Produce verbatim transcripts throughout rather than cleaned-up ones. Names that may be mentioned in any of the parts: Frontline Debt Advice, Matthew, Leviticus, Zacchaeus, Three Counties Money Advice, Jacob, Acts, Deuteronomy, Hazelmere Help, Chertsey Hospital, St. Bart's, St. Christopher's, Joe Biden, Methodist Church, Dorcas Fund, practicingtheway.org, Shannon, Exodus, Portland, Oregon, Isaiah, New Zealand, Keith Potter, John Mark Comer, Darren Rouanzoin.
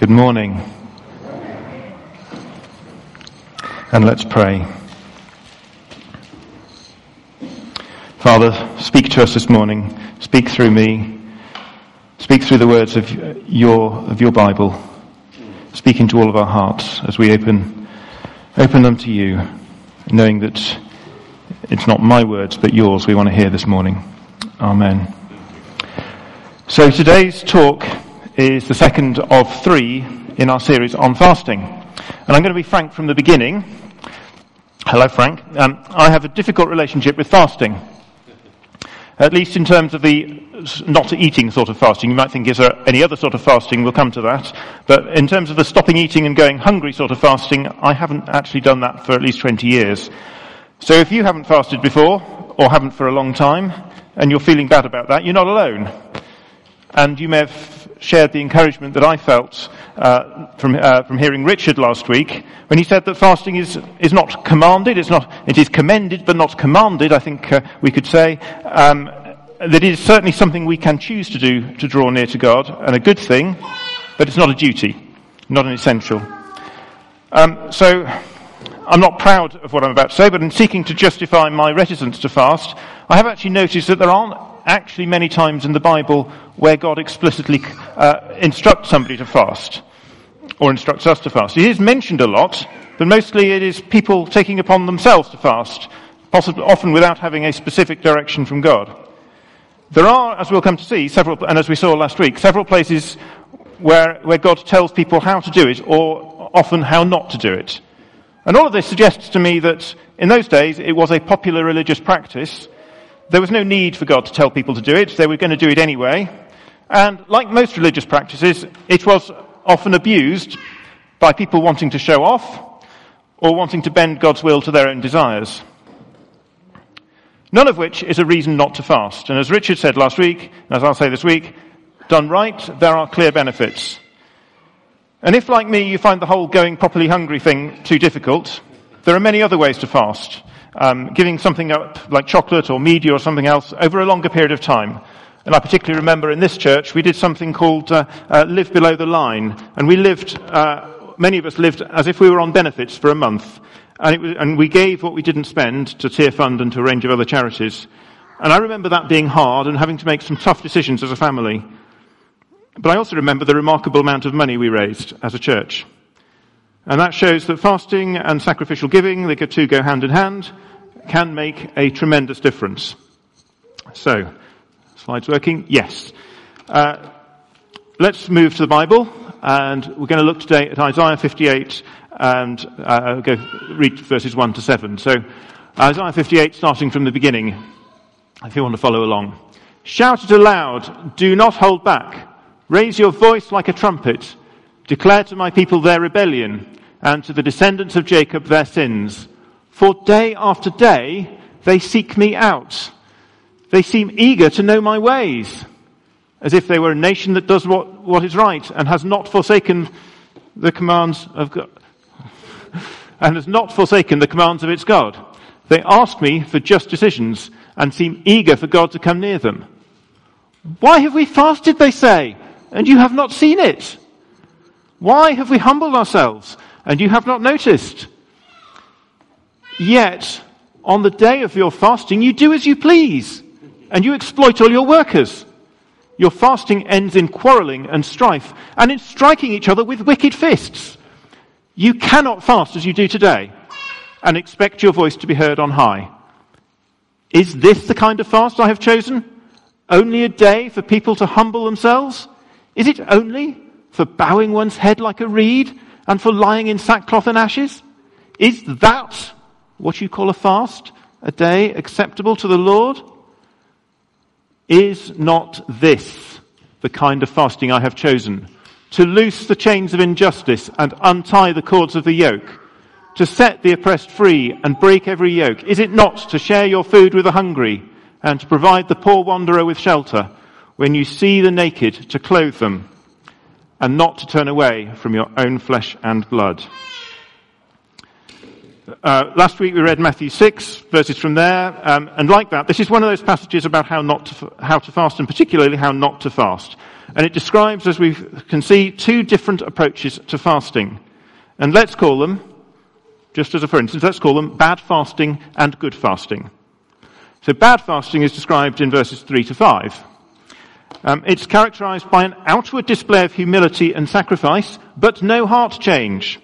Good morning. And let's pray. Father, speak to us this morning. Speak through me. Speak through the words of your of your Bible. Speak into all of our hearts as we open open them to you, knowing that it's not my words but yours we want to hear this morning. Amen. So today's talk is the second of three in our series on fasting. And I'm going to be frank from the beginning. Hello, Frank. Um, I have a difficult relationship with fasting, at least in terms of the not eating sort of fasting. You might think, is there any other sort of fasting? We'll come to that. But in terms of the stopping eating and going hungry sort of fasting, I haven't actually done that for at least twenty years. So if you haven't fasted before, or haven't for a long time, and you're feeling bad about that, you're not alone. And you may have shared the encouragement that I felt uh, from uh, from hearing Richard last week when he said that fasting is is not commanded, it's not it is commended but not commanded. I think uh, we could say um, that it is certainly something we can choose to do to draw near to God, and a good thing, but it's not a duty, not an essential. Um, so I'm not proud of what I'm about to say, but in seeking to justify my reticence to fast, I have actually noticed that there aren't actually many times in the Bible where God explicitly uh, instructs somebody to fast or instructs us to fast. It is mentioned a lot, but mostly it is people taking upon themselves to fast, possibly, often without having a specific direction from God. There are, as we'll come to see, several, and as we saw last week, several places where, where God tells people how to do it, or often how not to do it. And all of this suggests to me that in those days it was a popular religious practice. There was no need for God to tell people to do it. They were going to do it anyway. And like most religious practices, it was often abused by people wanting to show off or wanting to bend God's will to their own desires. None of which is a reason not to fast. And as Richard said last week, and as I'll say this week, done right, there are clear benefits. And if, like me, you find the whole going properly hungry thing too difficult, there are many other ways to fast. Um, giving something up, like chocolate or media or something else, over a longer period of time. And I particularly remember in this church, we did something called uh, uh, Live Below the Line. And we lived, uh, many of us lived as if we were on benefits for a month. And, it was, and we gave what we didn't spend to Tear Fund and to a range of other charities. And I remember that being hard and having to make some tough decisions as a family. But I also remember the remarkable amount of money we raised as a church. And that shows that fasting and sacrificial giving, the two go hand in hand, can make a tremendous difference. So, slides working? Yes. Uh, let's move to the Bible, and we're going to look today at Isaiah fifty-eight, and uh, go read verses one to seven. So, Isaiah fifty-eight, starting from the beginning, if you want to follow along. Shout it aloud, do not hold back, raise your voice like a trumpet, declare to my people their rebellion, and to the descendants of Jacob their sins. For day after day they seek me out. They seem eager to know my ways, as if they were a nation that does what, what is right, and has not forsaken the commands of God, and has not forsaken the commands of its God. They ask me for just decisions, and seem eager for God to come near them. Why have we fasted, they say, and you have not seen it? Why have we humbled ourselves, and you have not noticed? Yet, on the day of your fasting, you do as you please, and you exploit all your workers. Your fasting ends in quarreling and strife, and in striking each other with wicked fists. You cannot fast as you do today, and expect your voice to be heard on high. Is this the kind of fast I have chosen? Only a day for people to humble themselves? Is it only for bowing one's head like a reed, and for lying in sackcloth and ashes? Is that what you call a fast, a day acceptable to the Lord? Is not this the kind of fasting I have chosen? To loose the chains of injustice and untie the cords of the yoke, to set the oppressed free and break every yoke. Is it not to share your food with the hungry, and to provide the poor wanderer with shelter, when you see the naked, to clothe them, and not to turn away from your own flesh and blood? Uh, last week we read Matthew six, verses from there, um, and like that, this is one of those passages about how not to, how to fast, and particularly how not to fast. And it describes, as we can see, two different approaches to fasting. And let's call them, just as a for instance, let's call them bad fasting and good fasting. So bad fasting is described in verses three to five. Um, it's characterized by an outward display of humility and sacrifice, but no heart change.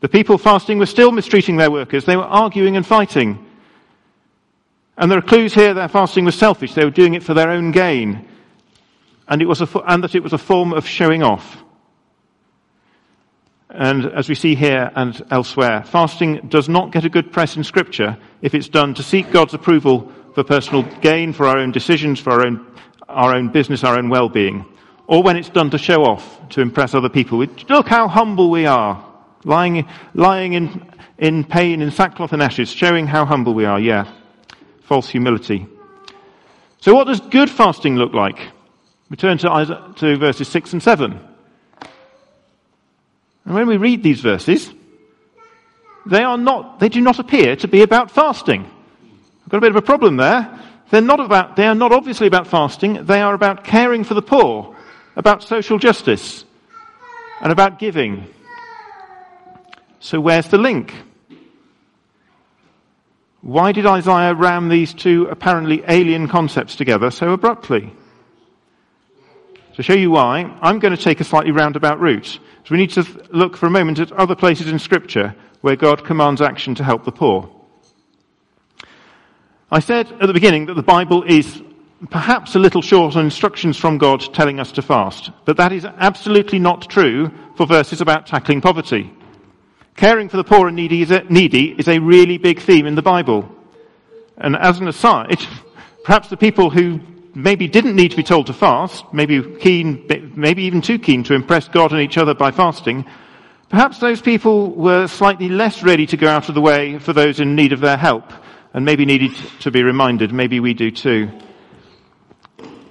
The people fasting were still mistreating their workers. They were arguing and fighting. And there are clues here that fasting was selfish. They were doing it for their own gain. And it was a, and that it was a form of showing off. And as we see here and elsewhere, fasting does not get a good press in Scripture if it's done to seek God's approval for personal gain, for our own decisions, for our own, our own business, our own well-being, or when it's done to show off, to impress other people. Look how humble we are, lying, lying in, in pain, in sackcloth and ashes, showing how humble we are, yeah. False humility. So what does good fasting look like? We turn to, to verses six and seven. And when we read these verses, they are not, they do not appear to be about fasting. I've got a bit of a problem there. They're not about, they are not obviously about fasting. They are about caring for the poor, about social justice, and about giving. So where's the link? Why did Isaiah ram these two apparently alien concepts together so abruptly? To show you why, I'm going to take a slightly roundabout route. So we need to look for a moment at other places in Scripture where God commands action to help the poor. I said at the beginning that the Bible is perhaps a little short on instructions from God telling us to fast, but that is absolutely not true for verses about tackling poverty. Caring for the poor and needy is a, needy is a really big theme in the Bible. And as an aside, perhaps the people who maybe didn't need to be told to fast, maybe keen, maybe even too keen to impress God and each other by fasting, perhaps those people were slightly less ready to go out of the way for those in need of their help, and maybe needed to be reminded. Maybe we do too.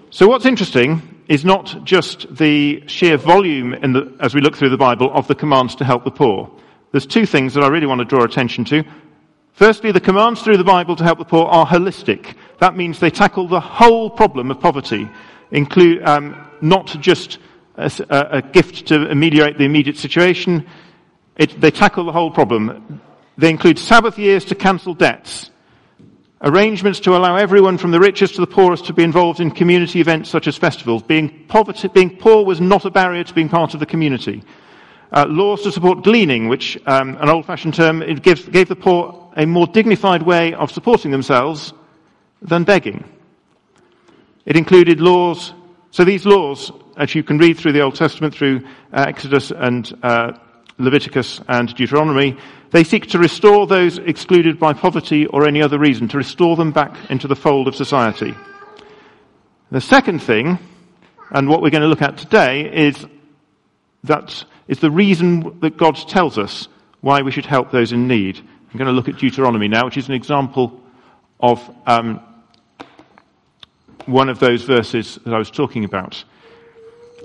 So what's interesting is not just the sheer volume, in the, as we look through the Bible, of the commands to help the poor. There's two things that I really want to draw attention to. Firstly, the commands through the Bible to help the poor are holistic. That means they tackle the whole problem of poverty, include um, not just a, a gift to ameliorate the immediate situation. It, they tackle the whole problem. They include Sabbath years to cancel debts, arrangements to allow everyone from the richest to the poorest to be involved in community events such as festivals. Being, poverty, being poor was not a barrier to being part of the community. Uh, laws to support gleaning, which, um, an old-fashioned term, it gives, gave the poor a more dignified way of supporting themselves than begging. It included laws. So these laws, as you can read through the Old Testament, through uh, Exodus and uh, Leviticus and Deuteronomy, they seek to restore those excluded by poverty or any other reason, to restore them back into the fold of society. The second thing, and what we're going to look at today, is that is the reason that God tells us why we should help those in need. I'm going to look at Deuteronomy now, which is an example of um, one of those verses that I was talking about.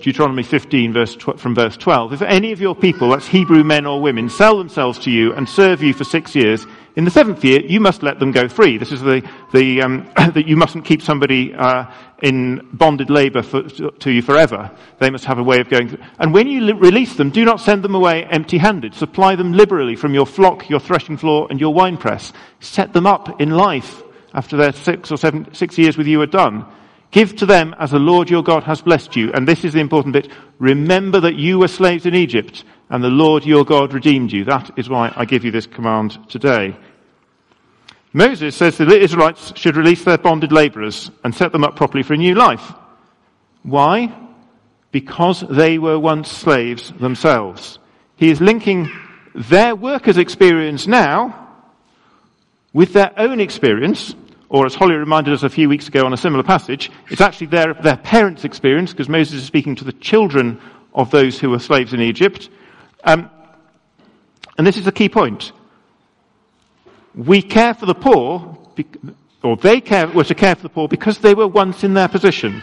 Deuteronomy fifteen, verse tw- from verse twelve. If any of your people, that's Hebrew men or women, sell themselves to you and serve you for six years, in the seventh year you must let them go free. This is the, the um, that you mustn't keep somebody uh, in bonded labour for, to you forever. They must have a way of going through. And when you li- release them, do not send them away empty-handed. Supply them liberally from your flock, your threshing floor, and your winepress. Set them up in life after their six or seven, six years with you are done. Give to them as the Lord your God has blessed you. And this is the important bit. Remember that you were slaves in Egypt, and the Lord your God redeemed you. That is why I give you this command today. Moses says that the Israelites should release their bonded laborers and set them up properly for a new life. Why? Because they were once slaves themselves. He is linking their workers' experience now with their own experience, or as Holly reminded us a few weeks ago on a similar passage, it's actually their, their parents' experience, because Moses is speaking to the children of those who were slaves in Egypt. Um, and this is the key point. We care for the poor, or they care, were to care for the poor because they were once in their position.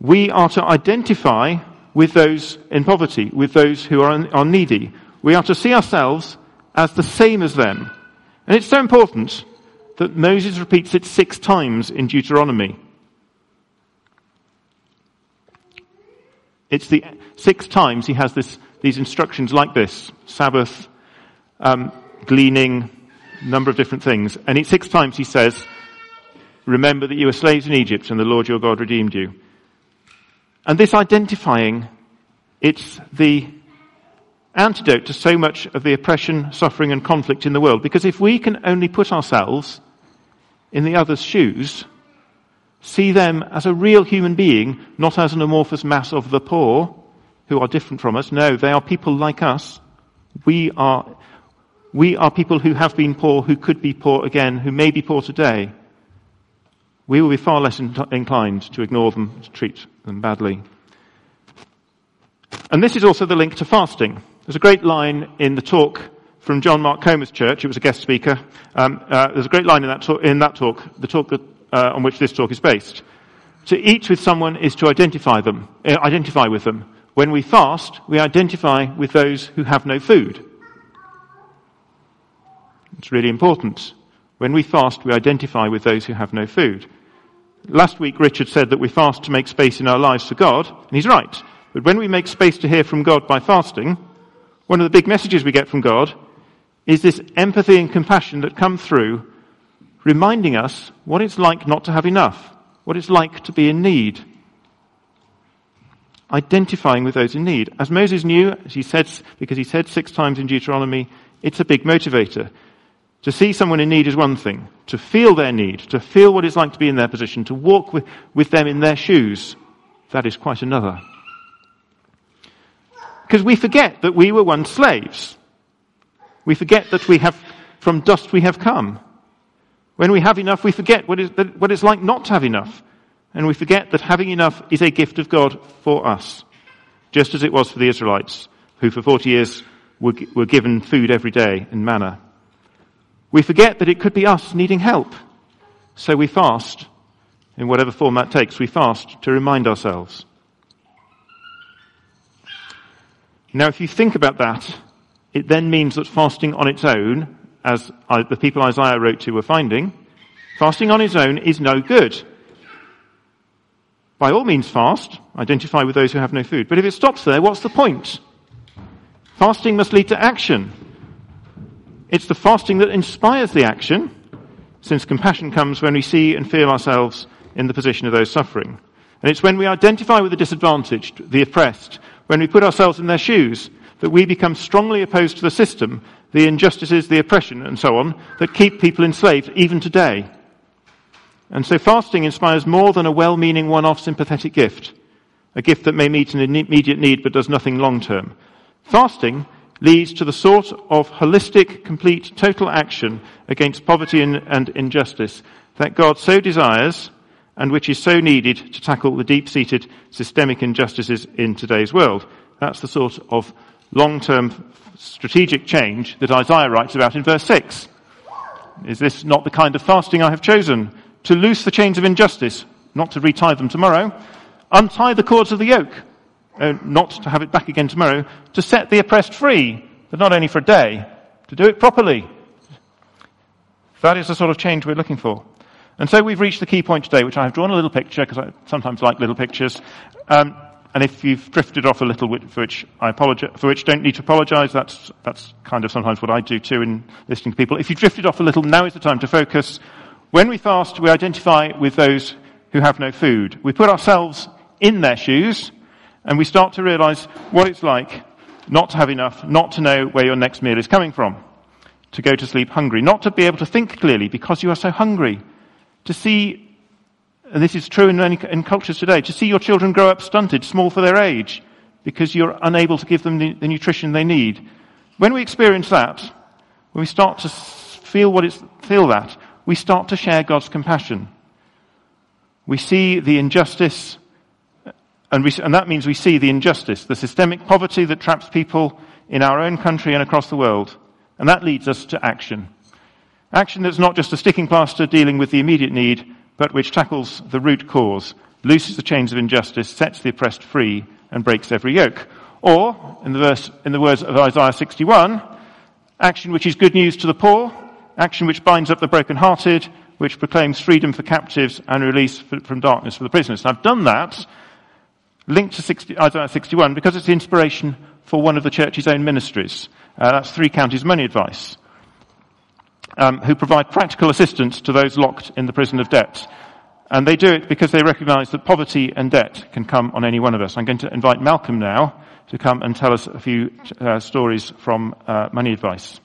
We are to identify with those in poverty, with those who are, are needy. We are to see ourselves as the same as them. And it's so important that Moses repeats it six times in Deuteronomy. It's the six times he has this, these instructions like this, Sabbath, um, gleaning, number of different things. And it's six times he says, remember that you were slaves in Egypt and the Lord your God redeemed you. And this identifying, it's the antidote to so much of the oppression, suffering and conflict in the world. Because if we can only put ourselves in the other's shoes, see them as a real human being, not as an amorphous mass of the poor who are different from us. No, they are people like us. We are we are people who have been poor, who could be poor again, who may be poor today. We will be far less in- inclined to ignore them, to treat them badly. And this is also the link to fasting. There's a great line in the talk from John Mark Comer's church. It was a guest speaker. Um, uh, there's a great line in that talk, in that talk the talk that Uh, on which this talk is based. To eat with someone is to identify them, uh, identify with them. When we fast, we identify with those who have no food. It's really important. When we fast, we identify with those who have no food. Last week, Richard said that we fast to make space in our lives for God, and he's right. But when we make space to hear from God by fasting, one of the big messages we get from God is this empathy and compassion that come through, reminding us what it's like not to have enough, what it's like to be in need. Identifying with those in need. As Moses knew, as he said, because he said six times in Deuteronomy, it's a big motivator. To see someone in need is one thing. To feel their need, to feel what it's like to be in their position, to walk with, with them in their shoes, that is quite another. Because we forget that we were once slaves. We forget that we have, from dust we have come. When we have enough, we forget what, is, what it's like not to have enough. And we forget that having enough is a gift of God for us, just as it was for the Israelites, who for forty years were, were given food every day and manna. We forget that it could be us needing help. So we fast, in whatever form that takes, we fast to remind ourselves. Now, if you think about that, it then means that fasting on its own, as I, the people Isaiah wrote to were finding, fasting on its own is no good. By all means fast, identify with those who have no food. But if it stops there, what's the point? Fasting must lead to action. It's the fasting that inspires the action, since compassion comes when we see and feel ourselves in the position of those suffering. And it's when we identify with the disadvantaged, the oppressed, when we put ourselves in their shoes, that we become strongly opposed to the system, the injustices, the oppression, and so on, that keep people enslaved even today. And so fasting inspires more than a well-meaning one-off sympathetic gift, a gift that may meet an immediate need but does nothing long-term. Fasting leads to the sort of holistic, complete, total action against poverty and, and injustice that God so desires and which is so needed to tackle the deep-seated systemic injustices in today's world. That's the sort of long-term strategic change that Isaiah writes about in verse six. Is this not the kind of fasting I have chosen? To loose the chains of injustice, not to retie them tomorrow. Untie the cords of the yoke, uh, not to have it back again tomorrow. To set the oppressed free, but not only for a day, to do it properly. That is the sort of change we're looking for. And so we've reached the key point today, which I have drawn a little picture, because I sometimes like little pictures. Um, And if you've drifted off a little, for which I apologize, for which don't need to apologize, that's, that's kind of sometimes what I do too in listening to people. If you've drifted off a little, now is the time to focus. When we fast, we identify with those who have no food. We put ourselves in their shoes, and we start to realize what it's like not to have enough, not to know where your next meal is coming from, to go to sleep hungry, not to be able to think clearly because you are so hungry, to see. And this is true in many in cultures today, to see your children grow up stunted, small for their age, because you're unable to give them the, the nutrition they need. When we experience that, when we start to feel what it's, feel that, we start to share God's compassion. We see the injustice, and, we, and that means we see the injustice, the systemic poverty that traps people in our own country and across the world. And that leads us to action. Action that's not just a sticking plaster dealing with the immediate need, but which tackles the root cause, looses the chains of injustice, sets the oppressed free, and breaks every yoke. Or, in the, verse, in the words of Isaiah sixty-one, action which is good news to the poor, action which binds up the brokenhearted, which proclaims freedom for captives and release for, from darkness for the prisoners. And I've done that, linked to sixty, Isaiah sixty-one because it's the inspiration for one of the church's own ministries. Uh, that's Three Counties Money Advice, um, who provide practical assistance to those locked in the prison of debt. And they do it because they recognise that poverty and debt can come on any one of us. I'm going to invite Malcolm now to come and tell us a few uh, stories from uh, Money Advice.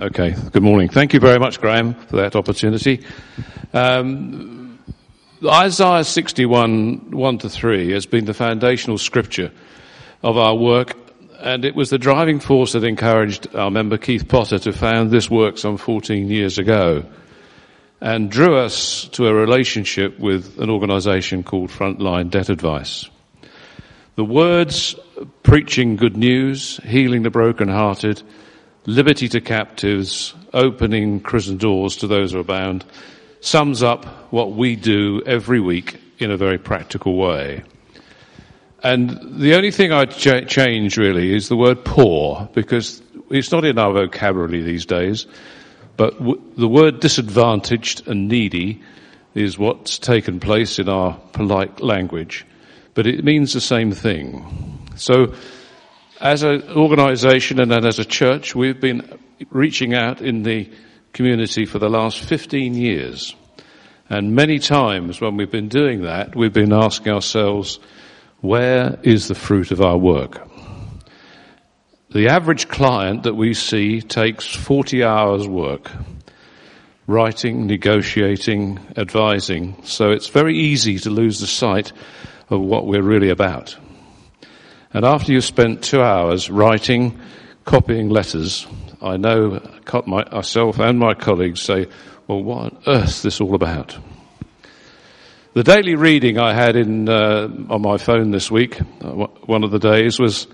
Okay, good morning. Thank you very much, Graham, for that opportunity. Um, Isaiah sixty-one, one to three has been the foundational scripture of our work, and it was the driving force that encouraged our member Keith Potter to found this work some fourteen years ago and drew us to a relationship with an organisation called Frontline Debt Advice. The words, preaching good news, healing the brokenhearted, liberty to captives, opening prison doors to those who are bound, sums up what we do every week in a very practical way. And the only thing I'd ch- change, really, is the word poor, because it's not in our vocabulary these days, but w- the word disadvantaged and needy is what's taken place in our polite language. But it means the same thing. So, as an organisation and as a church, we've been reaching out in the community for the last fifteen years. And many times when we've been doing that, we've been asking ourselves, where is the fruit of our work? The average client that we see takes forty hours work, writing, negotiating, advising. So it's very easy to lose the sight of what we're really about. And after you've spent two hours writing, copying letters, I know myself and my colleagues say, well, what on earth is this all about? The daily reading I had in uh, on my phone this week, one of the days, was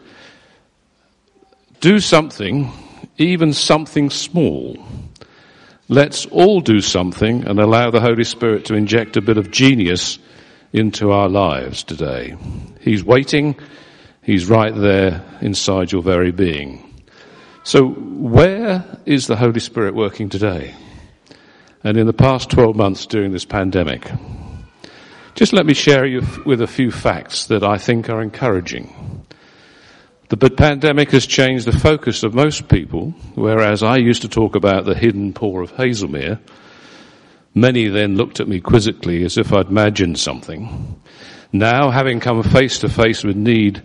do something, even something small. Let's all do something and allow the Holy Spirit to inject a bit of genius into our lives today. He's waiting. He's right there inside your very being. So where is the Holy Spirit working today? And in the past twelve months during this pandemic? Just let me share you f- with a few facts that I think are encouraging. The b- pandemic has changed the focus of most people, whereas I used to talk about the hidden poor of Hazelmere. Many then looked at me quizzically as if I'd imagined something. Now, having come face to face with need,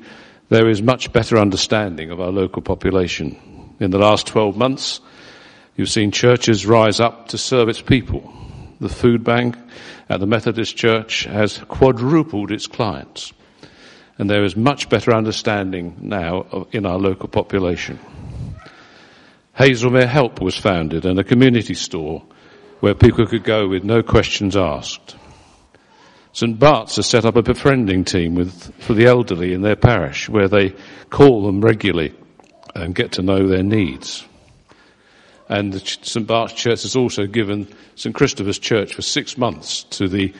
there is much better understanding of our local population. In the last twelve months, you've seen churches rise up to serve its people. The food bank at the Methodist Church has quadrupled its clients. And there is much better understanding now of, in our local population. Hazelmere Help was founded and a community store where people could go with no questions asked. Saint Bart's has set up a befriending team with, for the elderly in their parish, where they call them regularly and get to know their needs. And the Saint Bart's Church has also given Saint Christopher's Church for six months to the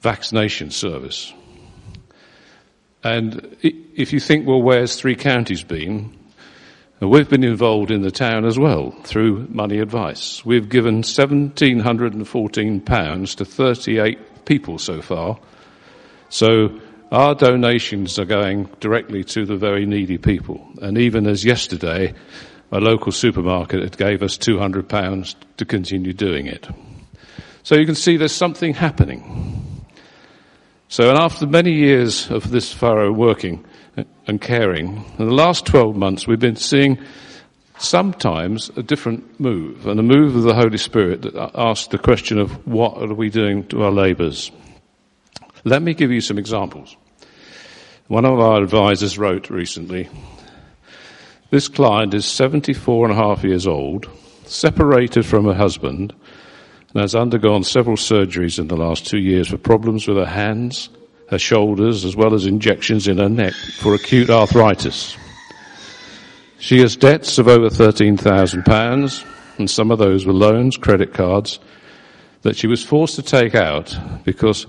vaccination service. And if you think, well, where's Three Counties been? We've been involved in the town as well through money advice. We've given one thousand seven hundred fourteen pounds to thirty-eight people so far, so our donations are going directly to the very needy people. And even as yesterday, a local supermarket gave us two hundred pounds to continue doing it. So you can see there's something happening. So, and after many years of this thorough working and caring, in the last twelve months we've been seeing sometimes a different move, and a move of the Holy Spirit that asks the question of what are we doing to our labours. Let me give you some examples. One of our advisors wrote recently, this client is seventy-four and a half years old, separated from her husband, and has undergone several surgeries in the last two years for problems with her hands, her shoulders, as well as injections in her neck for acute arthritis. She has debts of over thirteen thousand pounds, and some of those were loans, credit cards. that she was forced to take out because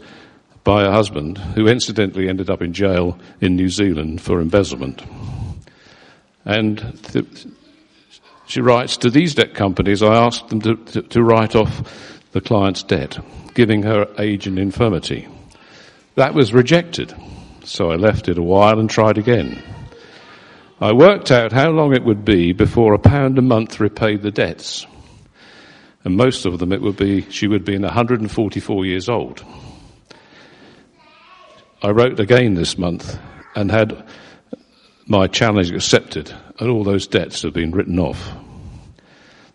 by her husband, who incidentally ended up in jail in New Zealand for embezzlement. And th- she writes, to these debt companies, I asked them to, to, to write off the client's debt, giving her age and infirmity. That was rejected, so I left it a while and tried again. I worked out how long it would be before a pound a month repaid the debts. And most of them, it would be, she would be in one hundred forty-four years old. I wrote again this month and had my challenge accepted, and all those debts have been written off.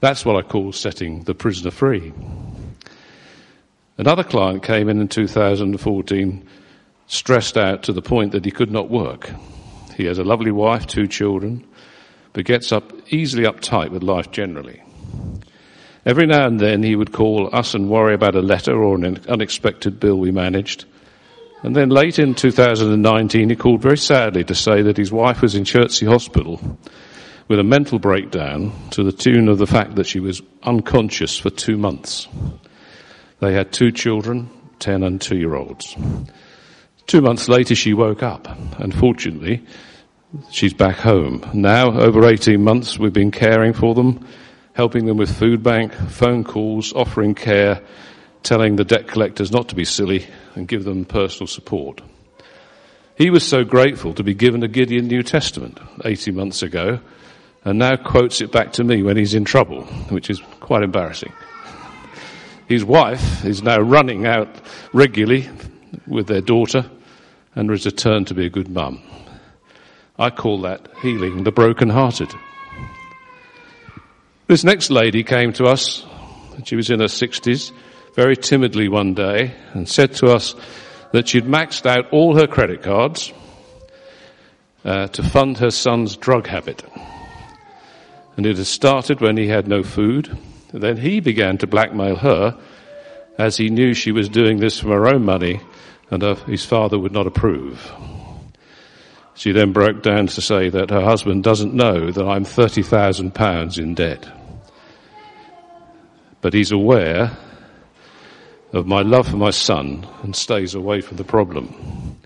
That's what I call setting the prisoner free. Another client came in in two thousand fourteen, stressed out to the point that he could not work. He has a lovely wife, two children, but gets up easily uptight with life generally. Every now and then he would call us and worry about a letter or an unexpected bill we managed. And then late in two thousand nineteen, he called very sadly to say that his wife was in Chertsey Hospital with a mental breakdown to the tune of the fact that she was unconscious for two months. They had two children, ten and two-year-olds. Two months later, she woke up. Unfortunately, she's back home. Now, over eighteen months, we've been caring for them, helping them with food bank, phone calls, offering care, telling the debt collectors not to be silly and give them personal support. He was so grateful to be given a Gideon New Testament eighteen months ago, and now quotes it back to me when he's in trouble, which is quite embarrassing. His wife is now running out regularly with their daughter and has returned to be a good mum. I call that healing the broken-hearted. This next lady came to us, she was in her sixties, very timidly one day, and said to us that she'd maxed out all her credit cards uh, to fund her son's drug habit. And it had started when he had no food. Then he began to blackmail her, as he knew she was doing this from her own money and her, his father would not approve. She then broke down to say that her husband doesn't know that I'm thirty thousand pounds in debt. But he's aware of my love for my son and stays away from the problem.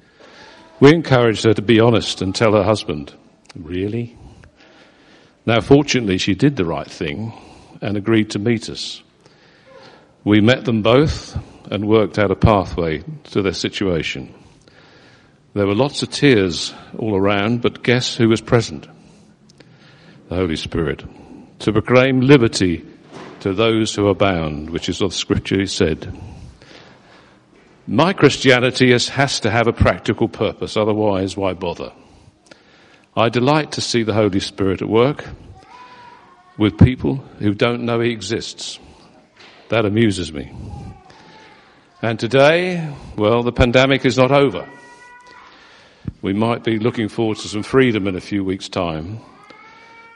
We encouraged her to be honest and tell her husband, really? Now, fortunately, she did the right thing and agreed to meet us. We met them both and worked out a pathway to their situation. There were lots of tears all around, but guess who was present? The Holy Spirit. To proclaim liberty to those who are bound, which is what Scripture said. My Christianity is, has to have a practical purpose, otherwise why bother? I delight to see the Holy Spirit at work with people who don't know He exists. That amuses me. And today, well, the pandemic is not over. We might be looking forward to some freedom in a few weeks' time.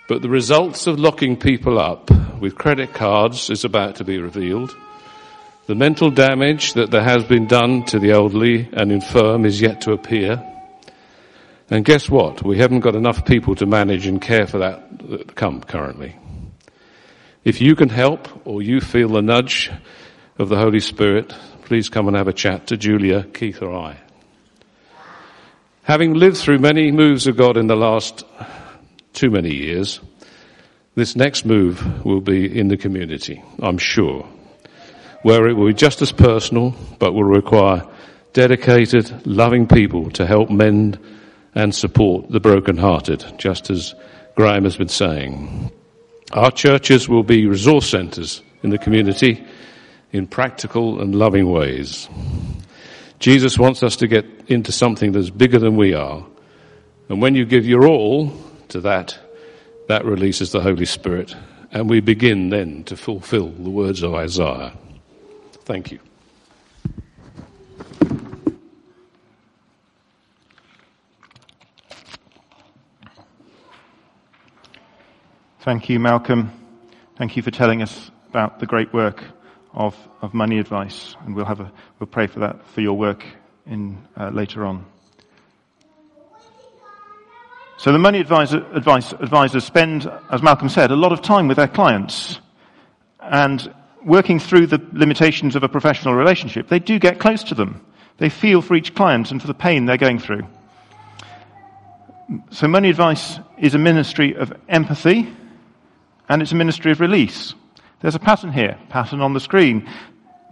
But the results of locking people up with credit cards is about to be revealed. The mental damage that there has been done to the elderly and infirm is yet to appear. And guess what? We haven't got enough people to manage and care for that that come currently. If you can help or you feel the nudge of the Holy Spirit, please come and have a chat to Julia, Keith or I. Having lived through many moves of God in the last too many years, this next move will be in the community, I'm sure, where it will be just as personal but will require dedicated, loving people to help mend and support the brokenhearted, just as Graham has been saying. Our churches will be resource centres in the community in practical and loving ways. Jesus wants us to get into something that's bigger than we are. And when you give your all to that, that releases the Holy Spirit. And we begin then to fulfil the words of Isaiah. Thank you. Thank you, Malcolm. Thank you for telling us about the great work of, of Money Advice, and we'll have a we'll pray for that for your work in uh, later on. So the money advisor, advice advisors spend, as Malcolm said, a lot of time with their clients, and working through the limitations of a professional relationship, they do get close to them. They feel for each client and for the pain they're going through. So Money Advice is a ministry of empathy, and it's a ministry of release. There's a pattern here, pattern on the screen.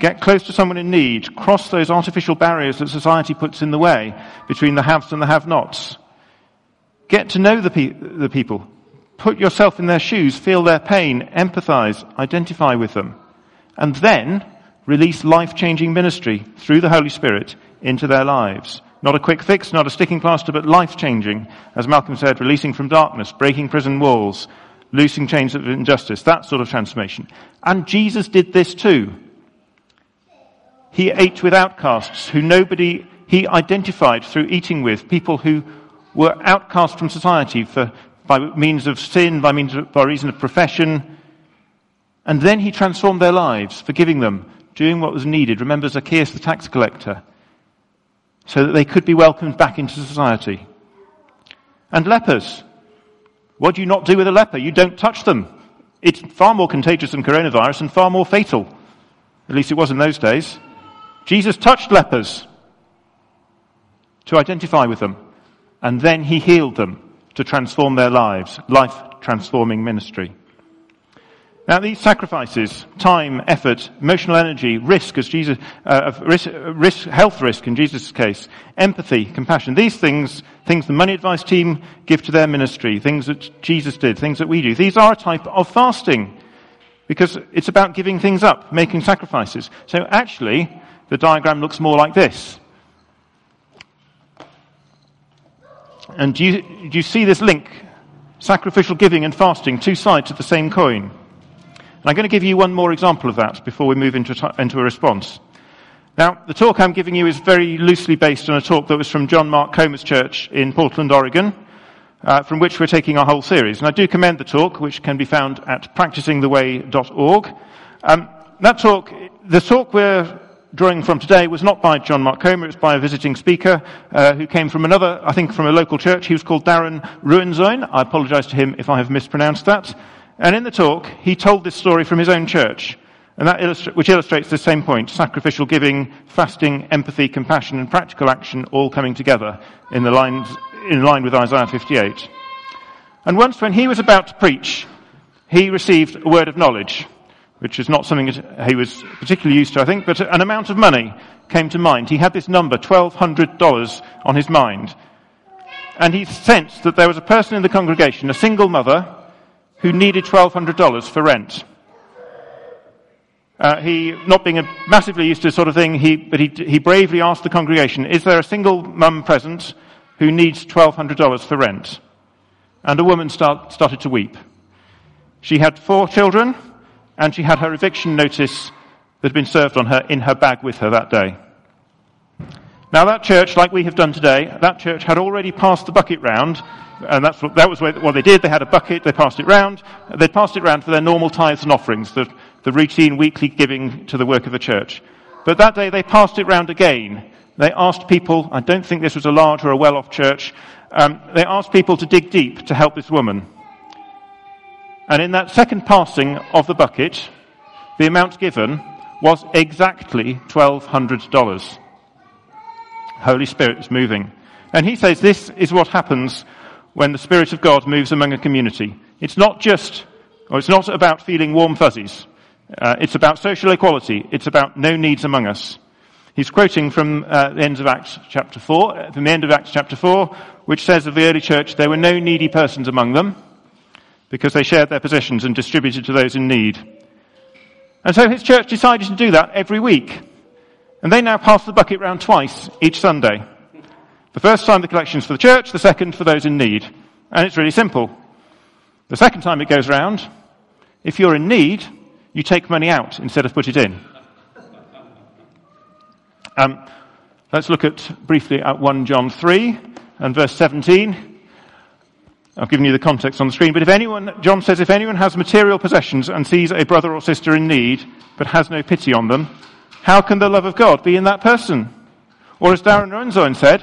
Get close to someone in need. Cross those artificial barriers that society puts in the way between the haves and the have-nots. Get to know the, pe- the people. Put yourself in their shoes. Feel their pain. Empathize. Identify with them. And then release life-changing ministry through the Holy Spirit into their lives. Not a quick fix, not a sticking plaster, but life-changing. As Malcolm said, releasing from darkness, breaking prison walls, loosing chains of injustice, that sort of transformation. And Jesus did this too. He ate with outcasts who nobody, he identified through eating with people who were outcast from society for by means of sin, by means of, by reason of profession. And then he transformed their lives, forgiving them, doing what was needed. Remember Zacchaeus the tax collector, so that they could be welcomed back into society. And lepers. What do you not do with a leper? You don't touch them. It's far more contagious than coronavirus and far more fatal. At least it was in those days. Jesus touched lepers to identify with them. And then he healed them to transform their lives. Life-transforming ministry. Now these sacrifices, time, effort, emotional energy, risk, as Jesus, uh, risk, risk, health risk in Jesus' case, empathy, compassion, these things, things the Money Advice team give to their ministry, things that Jesus did, things that we do. These are a type of fasting, because it's about giving things up, making sacrifices. So actually, the diagram looks more like this. And do you, do you see this link? Sacrificial giving and fasting, two sides of the same coin. And I'm going to give you one more example of that before we move into a, t- into a response. Now, the talk I'm giving you is very loosely based on a talk that was from John Mark Comer's church in Portland, Oregon, uh, from which we're taking our whole series. And I do commend the talk, which can be found at practicing the way dot org. Um, that talk, the talk we're drawing from today was not by John Mark Comer, it's by a visiting speaker uh, who came from another, I think from a local church. He was called Darren Rouanzoin. I apologize to him if I have mispronounced that. And in the talk, he told this story from his own church, and that illustra- which illustrates the same point, sacrificial giving, fasting, empathy, compassion, and practical action all coming together in, the lines, in line with Isaiah fifty-eight. And once when he was about to preach, he received a word of knowledge, which is not something he was particularly used to, I think, but an amount of money came to mind. He had this number, twelve hundred dollars, on his mind. And he sensed that there was a person in the congregation, a single mother, who needed twelve hundred dollars for rent. Uh, he, not being a, massively used to this sort of thing, he, but he, he bravely asked the congregation, is there a single mum present who needs twelve hundred dollars for rent? And a woman start, started to weep. She had four children, and she had her eviction notice that had been served on her in her bag with her that day. Now that church, like we have done today, that church had already passed the bucket round, and that's what, that was what they did. They had a bucket, they passed it round. They passed it round for their normal tithes and offerings, the, the routine weekly giving to the work of the church. But that day they passed it round again. They asked people, I don't think this was a large or a well-off church, um, they asked people to dig deep to help this woman. And in that second passing of the bucket, the amount given was exactly twelve hundred dollars. Holy Spirit is moving. And he says this is what happens when the Spirit of God moves among a community. It's not just, or it's not about feeling warm fuzzies. Uh, it's about social equality. It's about no needs among us. He's quoting from uh, the end of Acts chapter four, from the end of Acts chapter four, which says of the early church, there were no needy persons among them because they shared their possessions and distributed to those in need. And so his church decided to do that every week. And they now pass the bucket round twice each Sunday. The first time the collection's for the church, the second for those in need. And it's really simple. The second time it goes round, if you're in need, you take money out instead of put it in. Um, let's look at briefly at First John three and verse seventeen. I've given you the context on the screen, but if anyone, John says, if anyone has material possessions and sees a brother or sister in need, but has no pity on them, how can the love of God be in that person? Or as Darren Rouanzoin said,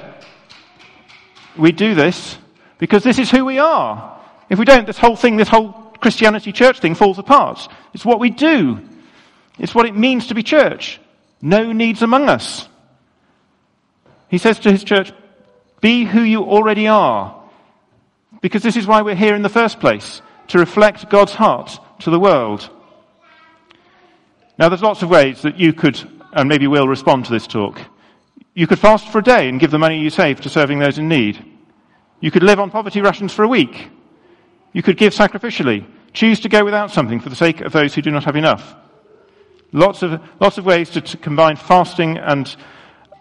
we do this because this is who we are. If we don't, this whole thing, this whole Christianity church thing falls apart. It's what we do. It's what it means to be church. No needs among us. He says to his church, be who you already are. Because this is why we're here in the first place, to reflect God's heart to the world. Now, there's lots of ways that you could, and maybe will, respond to this talk. You could fast for a day and give the money you save to serving those in need. You could live on poverty rations for a week. You could give sacrificially. Choose to go without something for the sake of those who do not have enough. Lots of lots of ways to, to combine fasting and,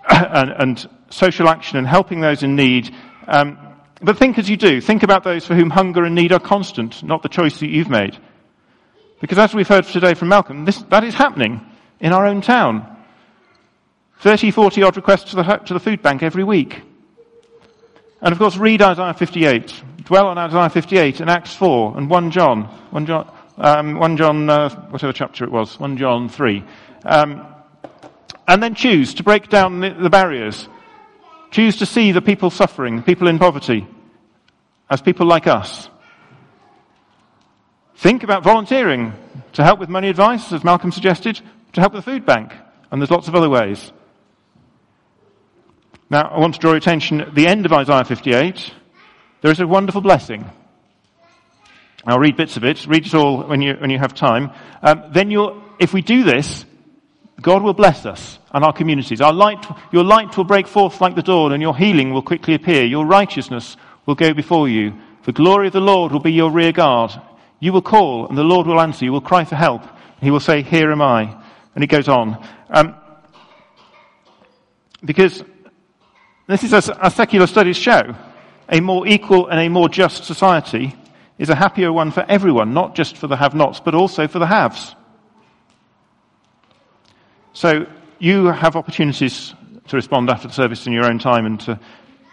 and and social action and helping those in need. Um, but think as you do. Think about those for whom hunger and need are constant, not the choice that you've made. Because as we've heard today from Malcolm, this, that is happening in our own town. thirty, forty-odd requests to the, to the food bank every week. And of course, read Isaiah fifty-eight. Dwell on Isaiah fifty-eight and Acts four and First John. First John... Um, First John, uh, whatever chapter it was, First John three. Um, and then choose to break down the, the barriers. Choose to see the people suffering, the people in poverty, as people like us. Think about volunteering to help with money advice, as Malcolm suggested, to help with the food bank. And there's lots of other ways. Now, I want to draw your attention at the end of Isaiah fifty-eight. There is a wonderful blessing. I'll read bits of it. Read it all when you when you have time. Um, then you'll, if we do this, God will bless us and our communities. Our light, your light will break forth like the dawn, and your healing will quickly appear. Your righteousness will go before you. The glory of the Lord will be your rear guard. You will call, and the Lord will answer. You will cry for help, and He will say, "Here am I." And it goes on, um, because this is, as our secular studies show, a more equal and a more just society is a happier one for everyone, not just for the have-nots, but also for the haves. So you have opportunities to respond after the service in your own time and to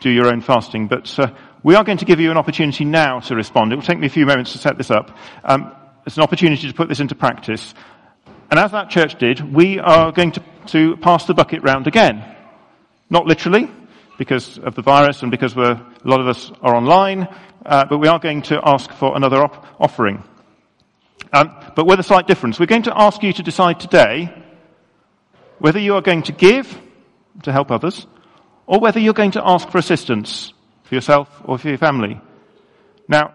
do your own fasting, but uh, we are going to give you an opportunity now to respond. It will take me a few moments to set this up. Um, it's an opportunity to put this into practice. And as that church did, we are going to, to pass the bucket round again. Not literally, because of the virus and because we're, a lot of us are online, Uh, but we are going to ask for another op- offering. Um, but with a slight difference. We're going to ask you to decide today whether you are going to give to help others or whether you're going to ask for assistance for yourself or for your family. Now,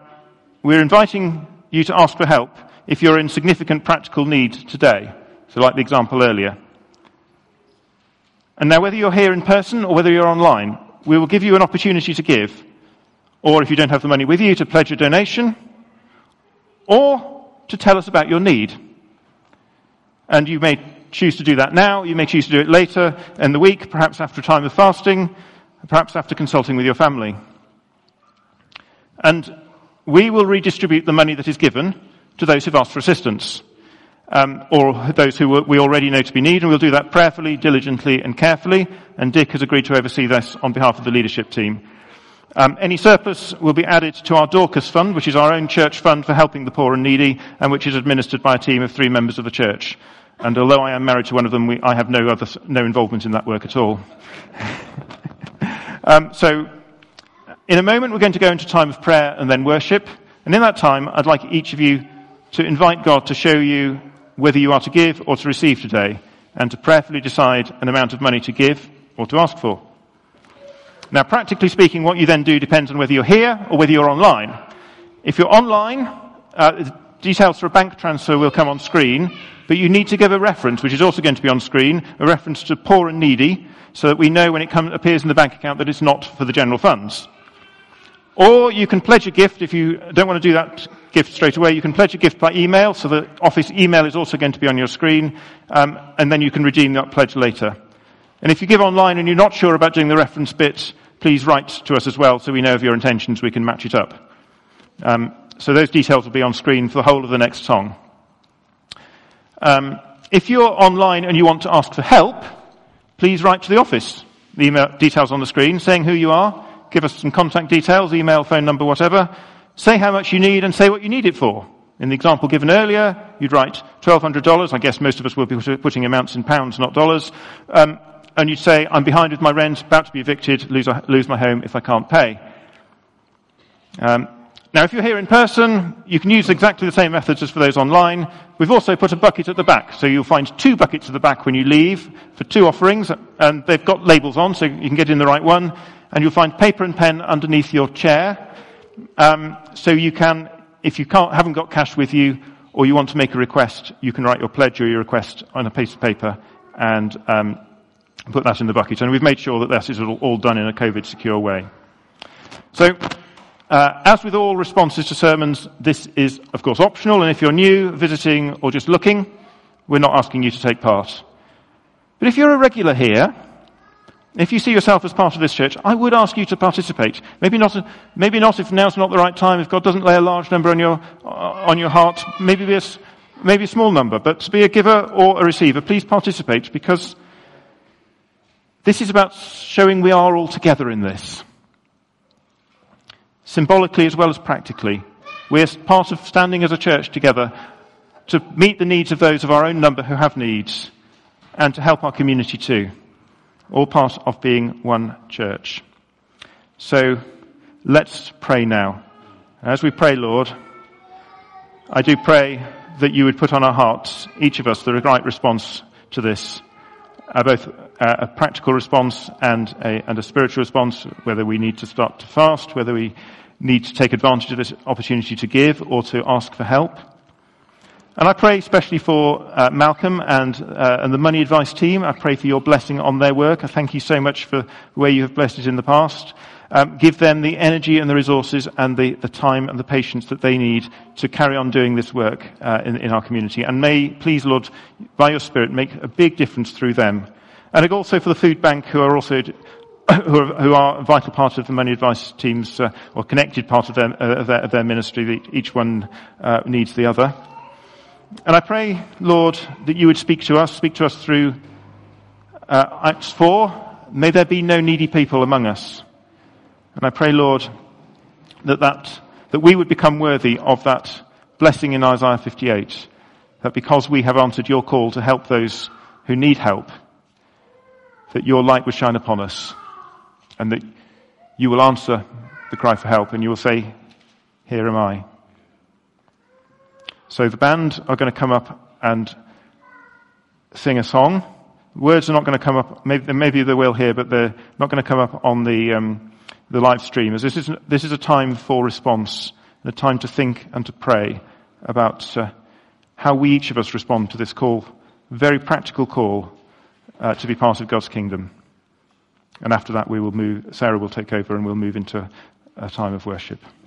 we're inviting you to ask for help if you're in significant practical need today. So like the example earlier. And now whether you're here in person or whether you're online, we will give you an opportunity to give. Or if you don't have the money with you, to pledge a donation, or to tell us about your need. And you may choose to do that now, you may choose to do it later in the week, perhaps after a time of fasting, perhaps after consulting with your family. And we will redistribute the money that is given to those who've asked for assistance, um, or those who we already know to be in need, and we'll do that prayerfully, diligently, and carefully, and Dick has agreed to oversee this on behalf of the leadership team. Um, any surplus will be added to our Dorcas Fund, which is our own church fund for helping the poor and needy, and which is administered by a team of three members of the church. And although I am married to one of them, we, I have no other, no involvement in that work at all. um, so, in a moment, we're going to go into time of prayer and then worship. And in that time, I'd like each of you to invite God to show you whether you are to give or to receive today, and to prayerfully decide an amount of money to give or to ask for. Now, practically speaking, what you then do depends on whether you're here or whether you're online. If you're online, uh, details for a bank transfer will come on screen, but you need to give a reference, which is also going to be on screen, a reference to poor and needy, so that we know when it comes, appears in the bank account that it's not for the general funds. Or you can pledge a gift. If you don't want to do that gift straight away, you can pledge a gift by email, so the office email is also going to be on your screen, um, and then you can redeem that pledge later. And if you give online and you're not sure about doing the reference bit, please write to us as well so we know of your intentions, we can match it up. Um, so those details will be on screen for the whole of the next song. Um, if you're online and you want to ask for help, please write to the office. The email details on the screen, saying who you are, give us some contact details, email, phone number, whatever. Say how much you need and say what you need it for. In the example given earlier, you'd write twelve hundred dollars. I guess most of us will be putting amounts in pounds, not dollars. Um, And you'd say, I'm behind with my rent, about to be evicted, lose, lose my home if I can't pay. Um, Now, if you're here in person, you can use exactly the same methods as for those online. We've also put a bucket at the back, so you'll find two buckets at the back when you leave for two offerings, and they've got labels on, so you can get in the right one, and you'll find paper and pen underneath your chair. Um, so you can, if you can't, haven't got cash with you, or you want to make a request, you can write your pledge or your request on a piece of paper and um, put that in the bucket. And we've made sure that that is all done in a COVID-secure way. So... Uh, as with all responses to sermons, this is, of course, optional, and if you're new, visiting, or just looking, we're not asking you to take part. But if you're a regular here, if you see yourself as part of this church, I would ask you to participate. Maybe not, maybe not if now's not the right time, if God doesn't lay a large number on your on your heart, maybe be a, maybe a small number, but to be a giver or a receiver, please participate, because this is about showing we are all together in this. Symbolically as well as practically, we're part of standing as a church together to meet the needs of those of our own number who have needs, and to help our community too. All part of being one church. So let's pray now. As we pray, Lord, I do pray that you would put on our hearts, each of us, the right response to this, uh, both a practical response and a, and a spiritual response, whether we need to start to fast, whether we need to take advantage of this opportunity to give or to ask for help. And I pray especially for uh, Malcolm and uh, and the Money Advice team. I pray for your blessing on their work. I thank you so much for the way you have blessed it in the past. Um, give them the energy and the resources and the, the time and the patience that they need to carry on doing this work uh, in, in our community. And may, please, Lord, by your Spirit, make a big difference through them. And also for the food bank, who are also who are, who are a vital part of the Money Advice teams, uh, or connected part of their, uh, of, their, of their ministry. Each one uh, needs the other. And I pray, Lord, that you would speak to us, speak to us through uh, Acts four. May there be no needy people among us. And I pray, Lord, that that that we would become worthy of that blessing in Isaiah fifty-eight, that because we have answered your call to help those who need help, that your light would shine upon us, and that you will answer the cry for help, and you will say, here am I. So the band are going to come up and sing a song. Words are not going to come up, maybe, maybe they will here, but they're not going to come up on the um, the live stream, as this is, this is a time for response, a time to think and to pray about uh, how we, each of us, respond to this call, very practical call, Uh, to be part of God's kingdom. And after that, we will move. Sarah will take over, and we'll move into a time of worship.